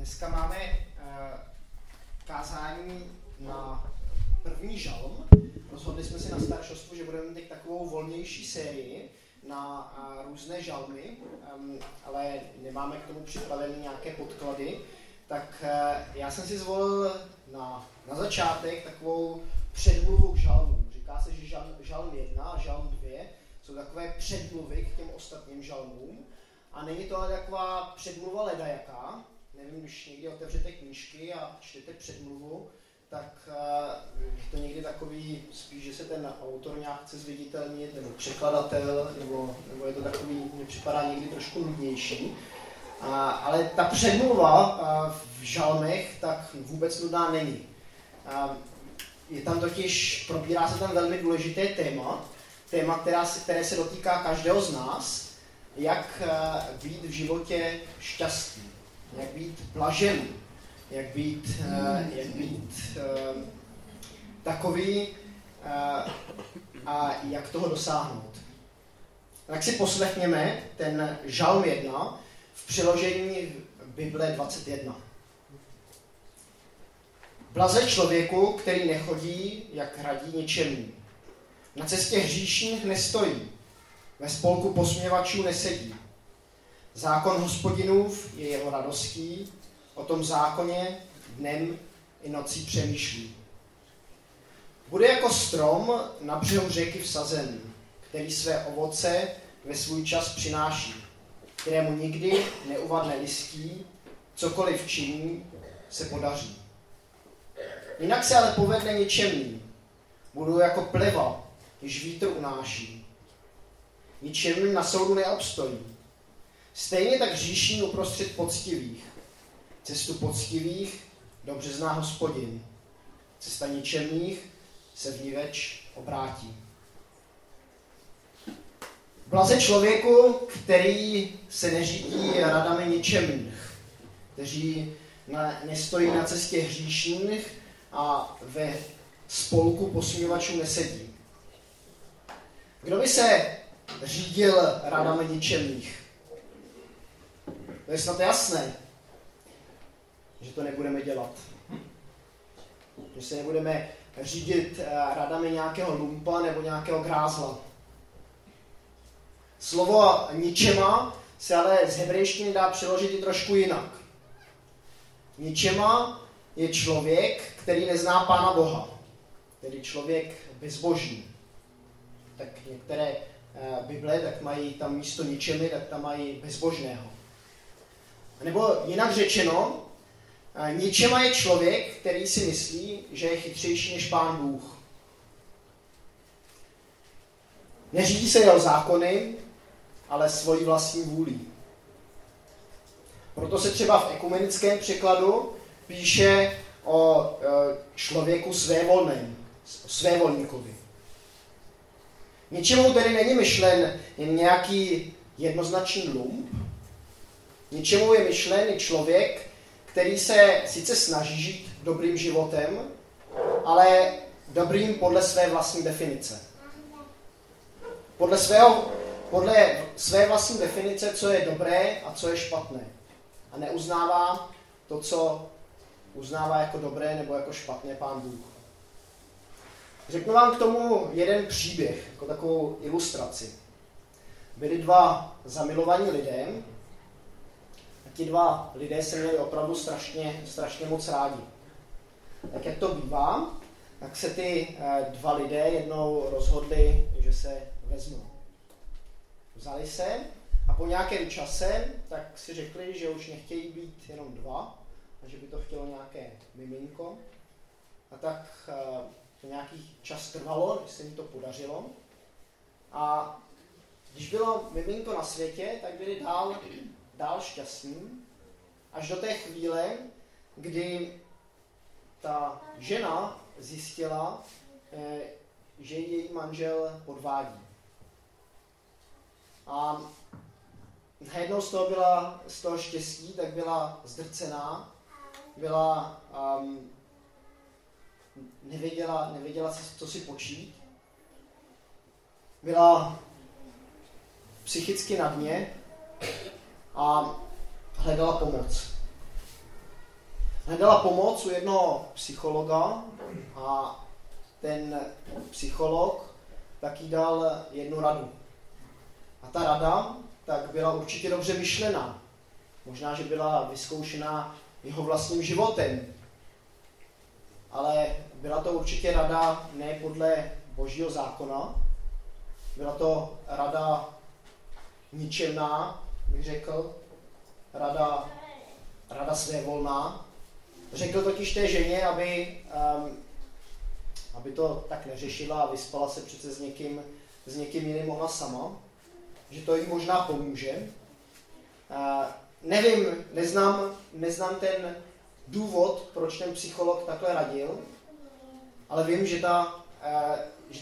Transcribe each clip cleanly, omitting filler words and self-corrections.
Dneska máme kázání na první žalm. Rozhodli jsme se na staršovstvu, že budeme mít takovou volnější sérii na různé žalmy, ale nemáme k tomu připravené nějaké podklady. Tak já jsem si zvolil na začátek takovou předmluvu k žalmu. Říká se, že žalm 1 a žalm 2 jsou takové předmluvy k těm ostatním žalmům. A není to ale taková předmluva ledajaká. Nevím, když někdy otevřete knížky a čtete předmluvu, tak je to někdy takový spíš, že se ten autor nějak chce zviditelnit, nebo překladatel, nebo je to takový, mně připadá někdy trošku nudnější. Ale ta předmluva v žalmech tak vůbec nudná není. Je tam totiž, probírá se tam velmi důležité téma, které se dotýká každého z nás, jak být v životě šťastný, jak být blažený, jak být takový a jak toho dosáhnout. Tak si poslechněme ten žalm 1 v přeložení Bible 21. Blaze člověku, který nechodí, jak radí ničemu. Na cestě hříšných nestojí, ve spolku posměvačů nesedí. Zákon Hospodinův je jeho radostí, o tom zákoně dnem i nocí přemýšlí. Bude jako strom na břehu řeky vsazen, který své ovoce ve svůj čas přináší, kterému nikdy neuvadne listí, cokoliv činí, se podaří. Jinak se ale povedne ničemný, budou jako pleva, když vítr unáší. Ničemný na soudu neobstojí. Stejně tak hříšní uprostřed poctivých. Cestu poctivých dobře zná Hospodin. Cesta ničemných se vniveč obrátí. Blaze člověku, který se neřídí radami ničemných, kteří nestojí na cestě hříšných a ve spolku posměvačů nesedí. Kdo by se řídil radami ničemných? To je snad jasné, že to nebudeme dělat. Že se nebudeme řídit radami nějakého lumpa nebo nějakého grázla. Slovo ničema se ale z hebrejštiny dá přeložit i trošku jinak. Ničema je člověk, který nezná Pána Boha, tedy člověk bezbožný. Tak některé Bible tak mají tam místo ničemi, tak tam mají bezbožného. Nebo jinak řečeno, ničema je člověk, který si myslí, že je chytřejší než Pán Bůh. Neřídí se jeho zákony, ale svojí vlastní vůlí. Proto se třeba v ekumenickém překladu píše o člověku svévolném, svévolníkovi. Ničemu tedy není myšlen jen nějaký jednoznačný lump, ničemu je myšlen člověk, který se sice snaží žít dobrým životem, ale dobrým podle své vlastní definice. Podle své vlastní definice, co je dobré a co je špatné. A neuznává to, co uznává jako dobré nebo jako špatné Pán Bůh. Řeknu vám k tomu jeden příběh, jako takovou ilustraci. Byli dva zamilovaní lidé, a ti dva lidé se měli opravdu strašně moc rádi. Tak jak to bývá, tak se ty dva lidé jednou rozhodli, že se vezmou. Vzali se a po nějakém čase tak si řekli, že už nechtějí být jenom dva a že by to chtělo nějaké miminko. A tak to nějaký čas trvalo, když se jim to podařilo. A když bylo miminko na světě, tak byli dál šťastní, až do té chvíle, kdy ta žena zjistila, že její manžel podvádí. A najednou z toho štěstí, tak byla zdrcená, nevěděla, co si počít, byla psychicky na dně a hledala pomoc. Hledala pomoc u jednoho psychologa a ten psycholog taky dal jednu radu. A ta rada tak byla určitě dobře myšlená. Možná, že byla vyzkoušená jeho vlastním životem. Ale byla to určitě rada ne podle Božího zákona. Byla to rada ničemná, bych řekl. Rada svévolná. Řekl totiž té ženě, aby to tak neřešila a vyspala se přece s někým jiným ona sama. Že to jí možná pomůže. Nevím, neznám ten důvod, proč ten psycholog takhle radil, ale vím, že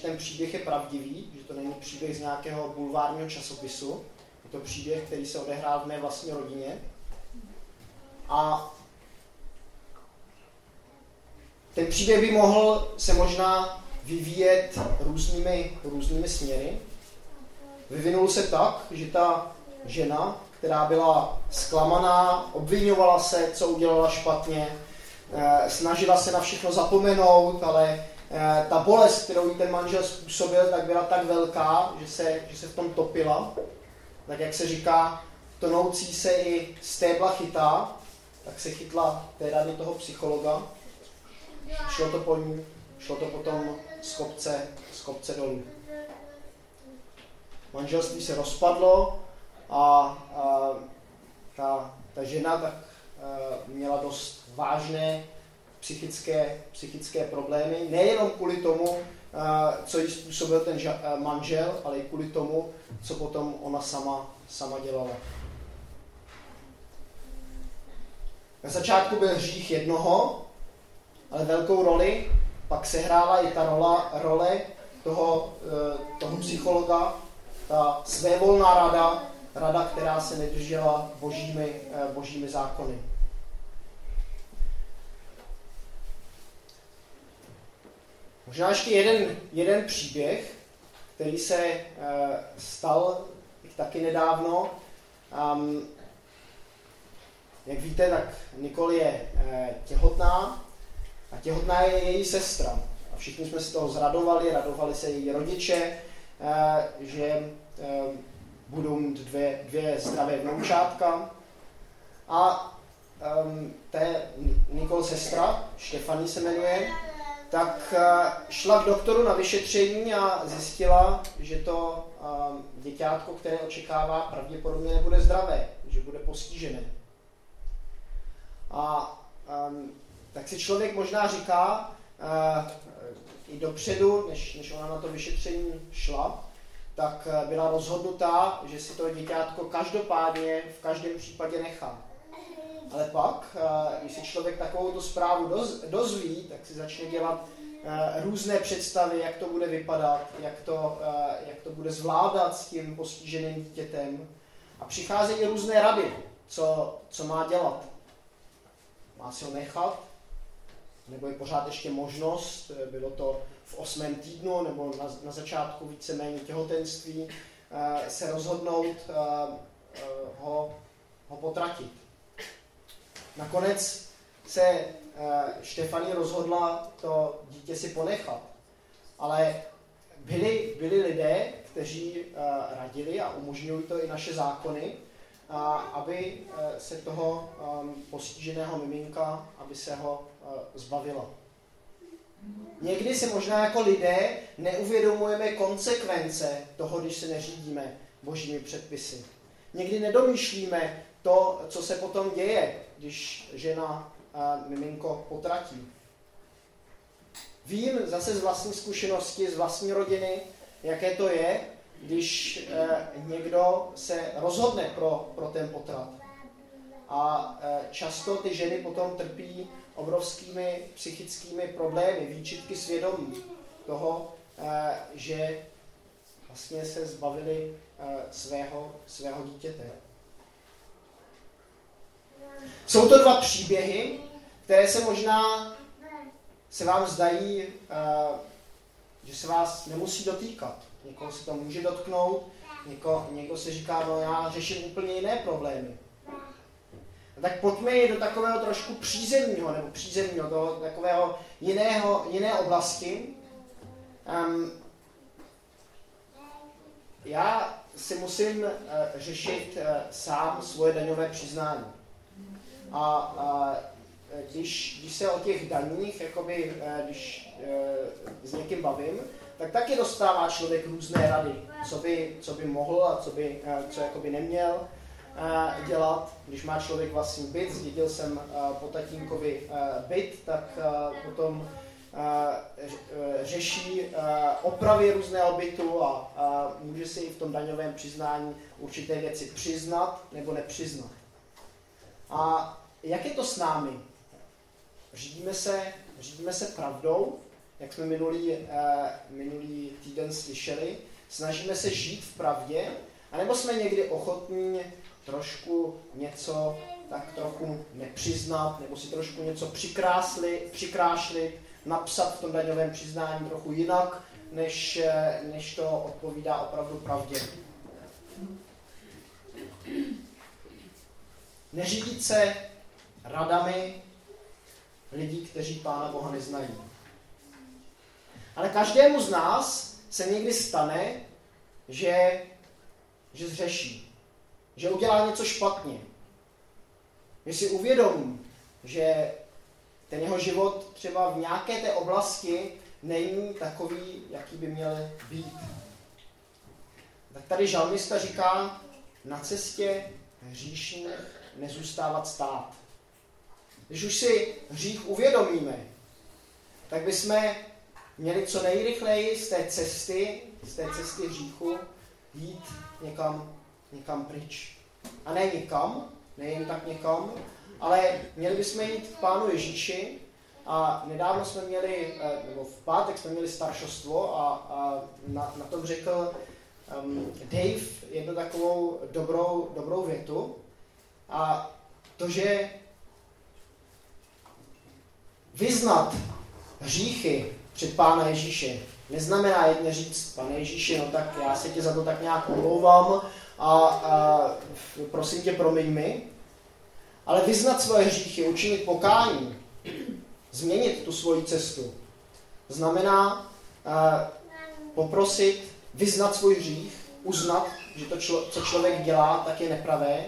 ten příběh je pravdivý, že to není příběh z nějakého bulvárního časopisu, je to příběh, který se odehrál v mé vlastní rodině. A ten příběh by mohl se možná vyvíjet různými směry. Vyvinul se tak, že ta žena, která byla zklamaná, obvinovala se, co udělala špatně, snažila se na všechno zapomenout, ale ta bolest, kterou jí ten manžel způsobil, tak byla tak velká, že se v tom topila. Tak jak se říká, tonoucí se i stébla chytá, tak se chytla té rady toho psychologa. Šlo to potom z kopce dolů. Manželství se rozpadlo a ta žena tak měla dost vážné psychické problémy. Nejenom kvůli tomu, co jí způsobil ten manžel, ale i kvůli tomu, co potom ona sama dělala. Na začátku byl hřích jednoho, ale velkou roli pak sehrála i ta role toho psychologa, ta svévolná rada, která se nedržela božími zákony. Možná ještě jeden příběh, který se stal taky nedávno. Jak víte, tak Nikol je těhotná a těhotná je její sestra. A všichni jsme se toho zradovali, radovali se její rodiče, že budou mít dvě zdravé vnoučátka. A té Nikol sestra, Stefanie se jmenuje, tak šla k doktoru na vyšetření a zjistila, že to děťátko, které očekává, pravděpodobně nebude zdravé, že bude postižené. A tak si člověk možná říká i dopředu, než ona na to vyšetření šla, tak byla rozhodnutá, že si to děťátko každopádně v každém případě nechá. Ale pak, když se člověk takovouto zprávu dozví, tak si začne dělat různé představy, jak to bude vypadat, jak to bude zvládat s tím postiženým dítětem. A přicházejí různé rady, co má dělat. Má si ho nechat, nebo je pořád ještě možnost, bylo to v 8. týdnu, nebo na začátku víceméně těhotenství, se rozhodnout ho potratit. Nakonec se Stefanie rozhodla to dítě si ponechat, ale byli lidé, kteří radili a umožňují to i naše zákony, aby se toho postiženého miminka, aby se ho zbavila. Někdy se možná jako lidé neuvědomujeme konsekvence toho, když se neřídíme božími předpisy. Někdy nedomýšlíme to, co se potom děje, když žena miminko potratí. Vím zase z vlastní zkušenosti, z vlastní rodiny, jaké to je, když někdo se rozhodne pro ten potrat. A často ty ženy potom trpí obrovskými psychickými problémy, výčitky svědomí toho, že vlastně se zbavili svého dítěte. Jsou to dva příběhy, které se možná se vám zdají, že se vás nemusí dotýkat. Někoho se to může dotknout, někdo se říká, no já řeším úplně jiné problémy. tak pojďme je do takového trošku přízemního, nebo přízemního, do takového jiné oblasti. Já si musím řešit sám svoje daňové přiznání. A když se o těch daních, jakoby, když s někým bavím, tak taky dostává člověk různé rady, co by mohl a co jakoby neměl dělat. Když má člověk vlastní byt, zdědil jsem po tatínkovi byt, tak potom řeší opravy různého bytu a může si i v tom daňovém přiznání určité věci přiznat nebo nepřiznat. A jak je to s námi? Řídíme se pravdou, jak jsme minulý týden slyšeli, snažíme se žít v pravdě, anebo jsme někdy ochotní trošku něco tak trochu nepřiznat, nebo si trošku něco přikrášlit, napsat v tom daňovém přiznání trochu jinak, než to odpovídá opravdu pravdě. Neřídit se radami lidí, kteří Pána Boha neznají. Ale každému z nás se někdy stane, že zřeší, že udělá něco špatně, že si uvědomí, že ten jeho život třeba v nějaké té oblasti není takový, jaký by měl být. Tak tady žalmista říká, na cestě hříšných nezůstávat stát. Když už si hřích uvědomíme, tak bychom měli co nejrychleji z té cesty hříchu jít někam pryč. A ne někam, nejen tak někam, ale měli bychom jít k Pánu Ježíši a nedávno jsme měli, nebo v pátek jsme měli staršostvo a na tom řekl Dave jednu takovou dobrou větu a to, že vyznat hříchy před Pána Ježíše neznamená jedně říct, Pane Ježíši, no tak já se tě za to tak nějak omlouvám a prosím tě, promiň mi. Ale vyznat svoje hříchy, učinit pokání, změnit tu svoji cestu, znamená poprosit, vyznat svůj hřích, uznat, že to, co člověk dělá, tak je nepravé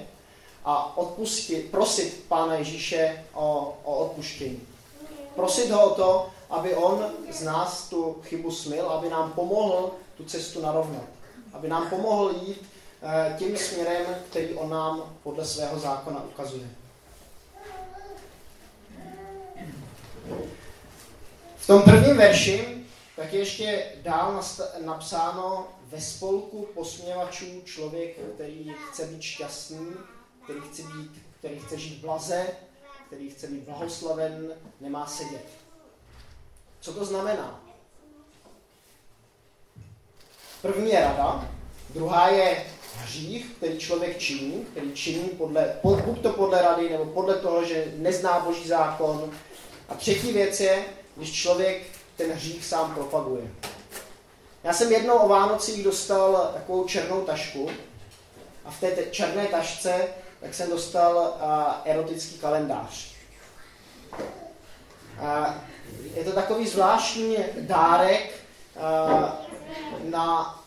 a odpustit, prosit Pána Ježíše o odpuštění. Prosit ho o to, aby on z nás tu chybu smyl, aby nám pomohl tu cestu narovnat. Aby nám pomohl jít tím směrem, který on nám podle svého zákona ukazuje. V tom prvním verši tak je ještě dál napsáno ve spolku posměvačů člověk, který chce být šťastný, který chce žít blaze, který chce být blahoslaven, nemá sedět. Co to znamená? První je rada, druhá je hřích, který člověk činí, buď to podle rady, nebo podle toho, že nezná Boží zákon. A třetí věc je, když člověk ten hřích sám propaguje. Já jsem jednou o Vánocích dostal takovou černou tašku a v té černé tašce tak jsem dostal erotický kalendář. Je to takový zvláštní dárek na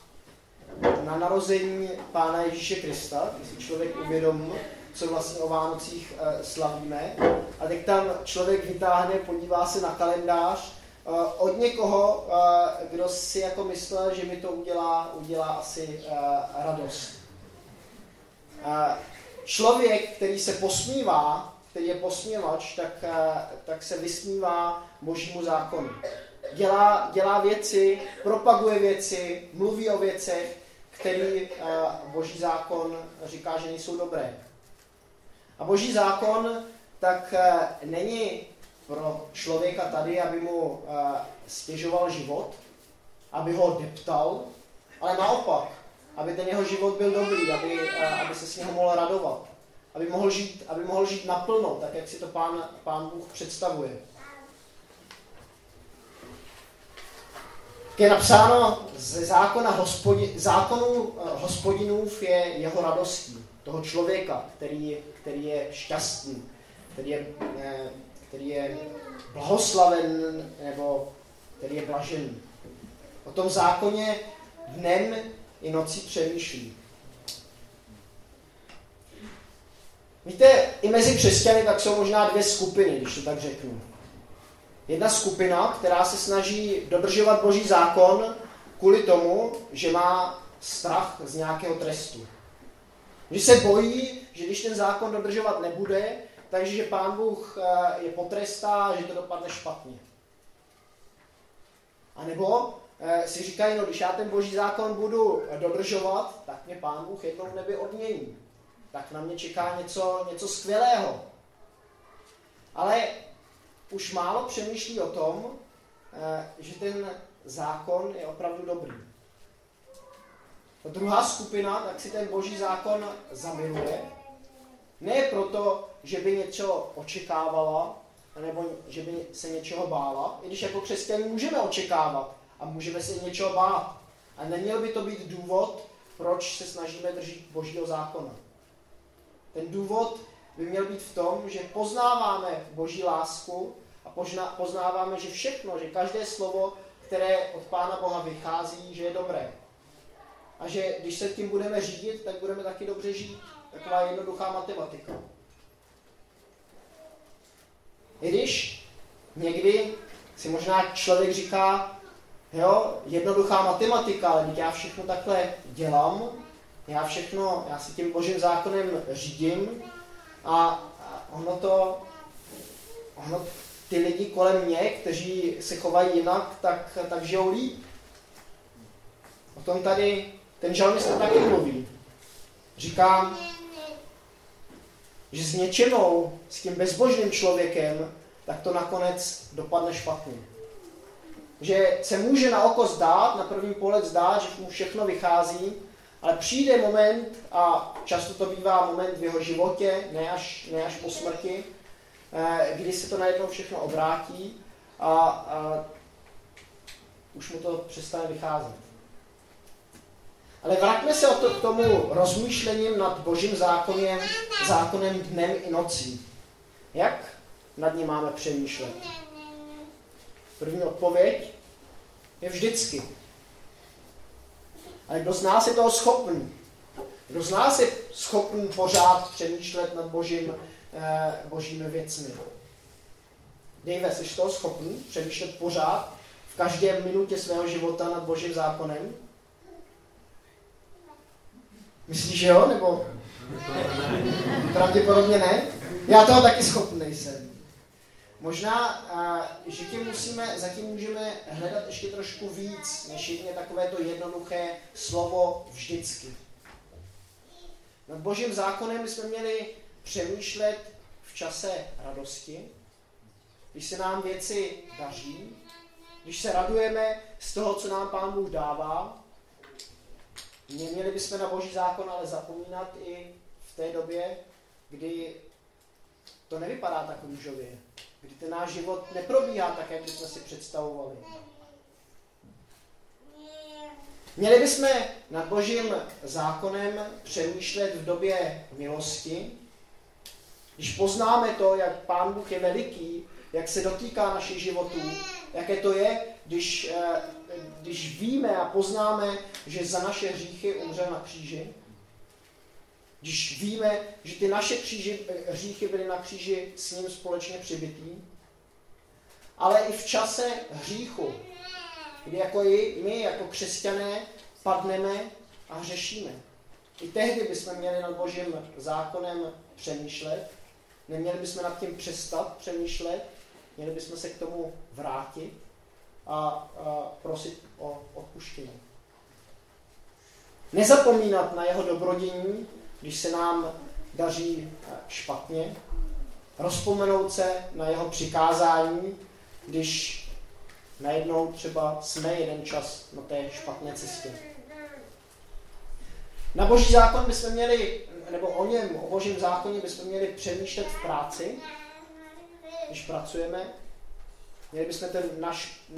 narození Pána Ježíše Krista, když si člověk uvědomí, co vlastně o Vánocích slavíme. A tak tam člověk vytáhne, podívá se na kalendář od někoho, kdo si jako myslel, že mi to udělá asi radost. Člověk, který se posmívá, který je posměvač, tak se vysmívá Božímu zákonu. Dělá věci, propaguje věci, mluví o věcech, které Boží zákon říká, že nejsou dobré. A Boží zákon tak není pro člověka tady, aby mu stěžoval život, aby ho deptal, ale naopak, aby ten jeho život byl dobrý, aby se s něho mohl radovat, aby mohl žít naplno, tak jak si to Pán Bůh představuje. Je napsáno, ze zákona Hospodinův je jeho radostí. toho člověka, který je šťastný, který je blahoslaven nebo který je blažený. O tom zákoně dnem i nocí přemýšlí. Víte, i mezi křesťany tak jsou možná dvě skupiny, když to tak řeknu. Jedna skupina, která se snaží dodržovat Boží zákon kvůli tomu, že má strach z nějakého trestu. Že se bojí, že když ten zákon dodržovat nebude, takže že Pán Bůh je potrestá, že to dopadne špatně. A nebo si říkají, no když já ten Boží zákon budu dodržovat, tak mě Pán Bůh jednou v nebi odmění. Tak na mě čeká něco skvělého. Ale už málo přemýšlí o tom, že ten zákon je opravdu dobrý. Ta druhá skupina tak si ten Boží zákon zamiluje. Ne proto, že by něco očekávala, nebo že by se něčeho bála, i když jako křesťané můžeme očekávat a můžeme se něčeho bát. A neměl by to být důvod, proč se snažíme držet Božího zákona. Ten důvod by měl být v tom, že poznáváme Boží lásku a poznáváme, že všechno, že každé slovo, které od Pána Boha vychází, že je dobré. A že když se tím budeme řídit, tak budeme taky dobře žít. Taková jednoduchá matematika. I když někdy si možná člověk říká, jo, jednoduchá matematika, ale já všechno takhle dělám, já si tím Božím zákonem řídím a ono ty lidi kolem mě, kteří se chovají jinak, tak žijou líp. O tom tady ten žalmista taky mluví. Říkám, že s něčemou, s tím bezbožným člověkem, tak to nakonec dopadne špatně. Že se může na oko zdát, na první pohled zdát, že mu všechno vychází, ale přijde moment, a často to bývá moment v jeho životě, ne až po smrti, kdy se to najednou všechno obrátí a už mu to přestane vycházet. Ale vraťme se k tomu rozmýšlením nad Božím zákonem dnem i nocí. Jak nad ním máme přemýšlet? První odpověď je vždycky. Ale kdo z nás je toho schopný? Kdo z nás je schopný pořád přemýšlet nad božími věcmi? Dave, jsi toho schopný přemýšlet pořád v každé minutě svého života nad Božím zákonem? Myslíš, že jo? Nebo? Pravděpodobně ne. Já toho taky schopný jsem. Možná, že zatím můžeme hledat ještě trošku víc, než jedně takové to jednoduché slovo vždycky. Nad Božím zákonem jsme měli přemýšlet v čase radosti, když se nám věci daří, když se radujeme z toho, co nám Pán Bůh dává. Neměli bychom na Boží zákon ale zapomínat i v té době, kdy to nevypadá tak růžově, kdy ten náš život neprobíhá tak, jak jsme si představovali. Měli bychom nad Božím zákonem přemýšlet v době milosti, když poznáme to, jak Pán Bůh je veliký, jak se dotýká našich životů, jaké to je, když víme a poznáme, že za naše hříchy umřel na kříži, když víme, že ty naše hříchy byly na kříži s ním společně přibitý, ale i v čase hříchu, kdy jako my, jako křesťané, padneme a hřešíme. I tehdy bychom měli nad Božím zákonem přemýšlet, neměli bychom nad tím přestat přemýšlet, měli bychom se k tomu vrátit a prosit o odpuštění. Nezapomínat na jeho dobrodění, když se nám daří špatně, rozpomenout se na jeho přikázání, když najednou třeba jsme jeden čas na té špatné cestě. Na Boží zákon bychom měli, nebo o Božím zákoně bychom měli přemýšlet v práci, když pracujeme. Měli bychom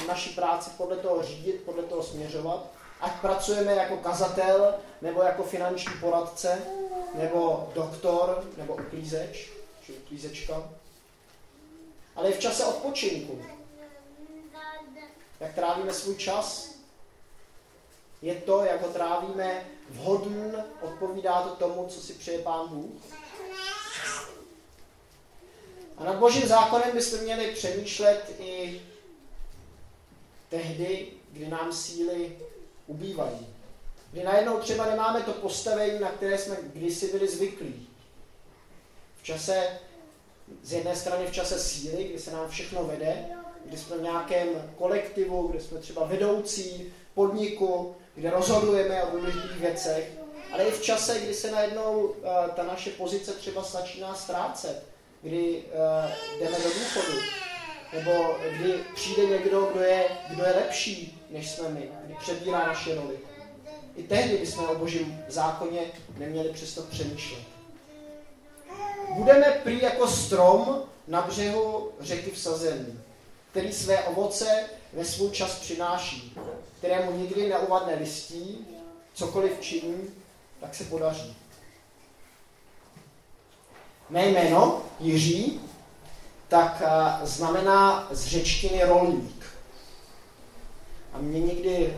naši práci podle toho řídit, podle toho směřovat. Ať pracujeme jako kazatel, nebo jako finanční poradce, nebo doktor, nebo uklízeč, či uklízečka, ale i v čase odpočinku. Jak trávíme svůj čas? Je to, jak ho trávíme, vhodný, odpovídá to tomu, co si přeje Pán Bůh? A nad Božím zákonem bychom měli přemýšlet i tehdy, kdy nám síly ubývají. Kdy najednou třeba nemáme to postavení, na které jsme kdysi byli zvyklí. V čase, z jedné strany v čase síly, kdy se nám všechno vede, kdy jsme v nějakém kolektivu, kde jsme třeba vedoucí podniku, kde rozhodujeme o důležitých věcech, ale i v čase, kdy se najednou ta naše pozice třeba začíná ztrácet, kdy jdeme do důchodu, nebo kdy přijde někdo, kdo je lepší, než jsme my, kdy přebírá naše roli. I tehdy bychom o Božím zákoně neměli přesto přemýšlet. Budeme prý jako strom na břehu řeky vsazený, který své ovoce ve svůj čas přináší, kterému nikdy neuvadne listí, cokoliv činí, tak se podaří. Mé jméno, Jiří, tak znamená z řečtiny rolník. A mě nikdy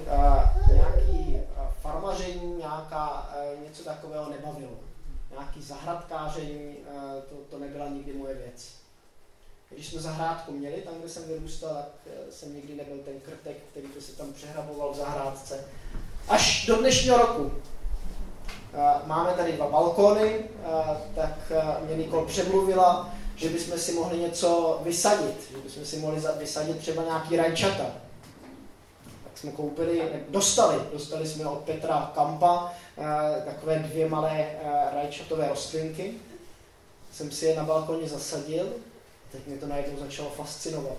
nějaký farmaření, něco takového nebavilo. Nějaký zahradkáření, to nebyla nikdy moje věc. Když jsme zahrádku měli, tam, kde jsem vyrůstal, tak jsem nikdy nebyl ten krtek, který se tam přehraboval v zahrádce. Až do dnešního roku. Máme tady 2 balkony, tak mě Nikol přemluvila, že bychom si mohli něco vysadit, že bychom si mohli vysadit třeba nějaký rajčata. Tak jsme dostali jsme od Petra Kampa takové 2 malé rajčatové rostlinky. Jsem si je na balkoně zasadil. Teď mě to najednou začalo fascinovat.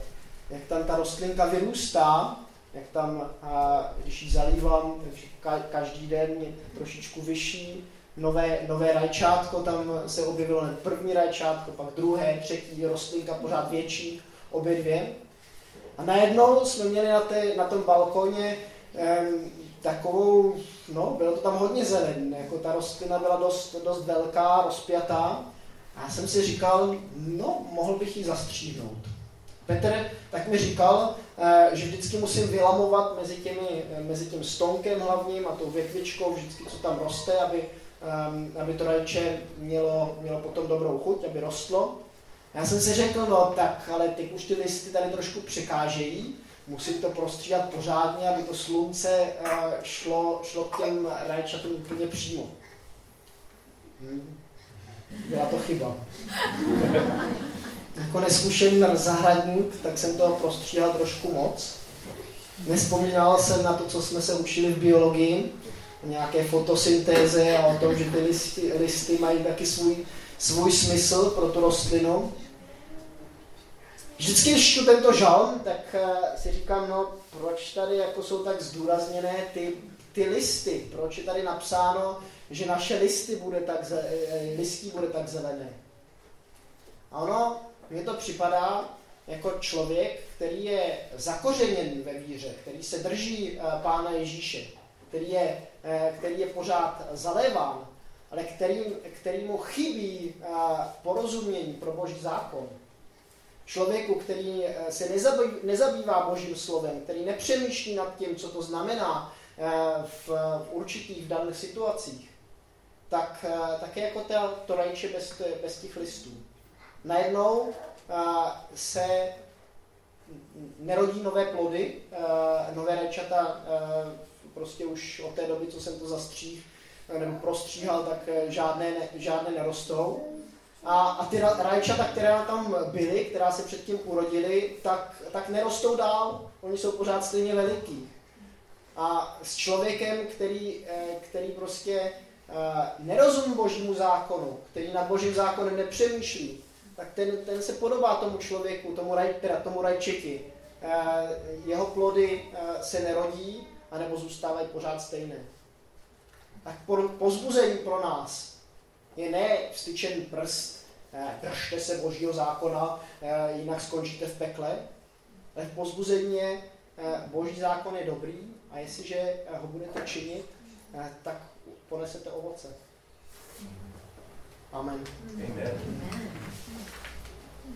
Jak tam ta rostlinka vyrůstá, jak tam, když ji zalívám, každý den trošičku vyšší, nové rajčátko tam se objevilo, hned první rajčátko, pak druhé, třetí, rostlinka pořád větší, obě 2. A najednou jsme měli na tom balkoně takovou, bylo to tam hodně zelené, jako ta rostlina byla dost velká, rozpjatá. A já jsem si říkal, mohl bych ji zastříhnout. Petr tak mi říkal, že vždycky musím vylamovat mezi tím stonkem hlavním a tou větvičkou, vždycky co tam roste, aby to rajče mělo potom dobrou chuť, aby rostlo. Já jsem si řekl, tak ale teď už ty listy tady trošku překážejí, musím to prostřídat pořádně, aby to slunce šlo k těm rajčatům úplně přímo. Byla to chyba. Jako neskušený zahradník, tak jsem toho prostříhal trošku moc. Nespomínal jsem na to, co jsme se učili v biologii, nějaké fotosyntéze a o tom, že ty listy mají taky svůj smysl pro tu rostlinu. Vždycky, když čtu tento žalm, tak si říkám, proč tady jako jsou tak zdůrazněné ty listy, proč je tady napsáno, že naše listí bude tak zelené. A ono, mně to připadá jako člověk, který je zakořeněný ve víře, který se drží Pána Ježíše, který je pořád zaléván, ale který mu chybí porozumění pro Boží zákon. Člověku, který se nezabývá Božím slovem, který nepřemýšlí nad tím, co to znamená v určitých daných situacích, tak je jako to rajče bez těch listů. Najednou se nerodí nové plody, nové rajčata prostě už od té doby, co jsem to prostříhal, tak žádné nerostou. A ty rajčata, která tam byly, která se předtím urodily, tak nerostou dál, oni jsou pořád stejně veliký. A s člověkem, který prostě nerozumí Božímu zákonu, který nad Božím zákonem nepřemýšlí, tak ten se podobá tomu člověku, tomu rajčeti. Jeho plody se nerodí, anebo zůstávají pořád stejné. Tak povzbuzení pro nás je ne vstyčený prst, držte se Božího zákona, jinak skončíte v pekle, ale povzbuzení je, Boží zákon je dobrý a jestliže ho budete činit, tak ponesete ovoce. Amen. Amen. Amen.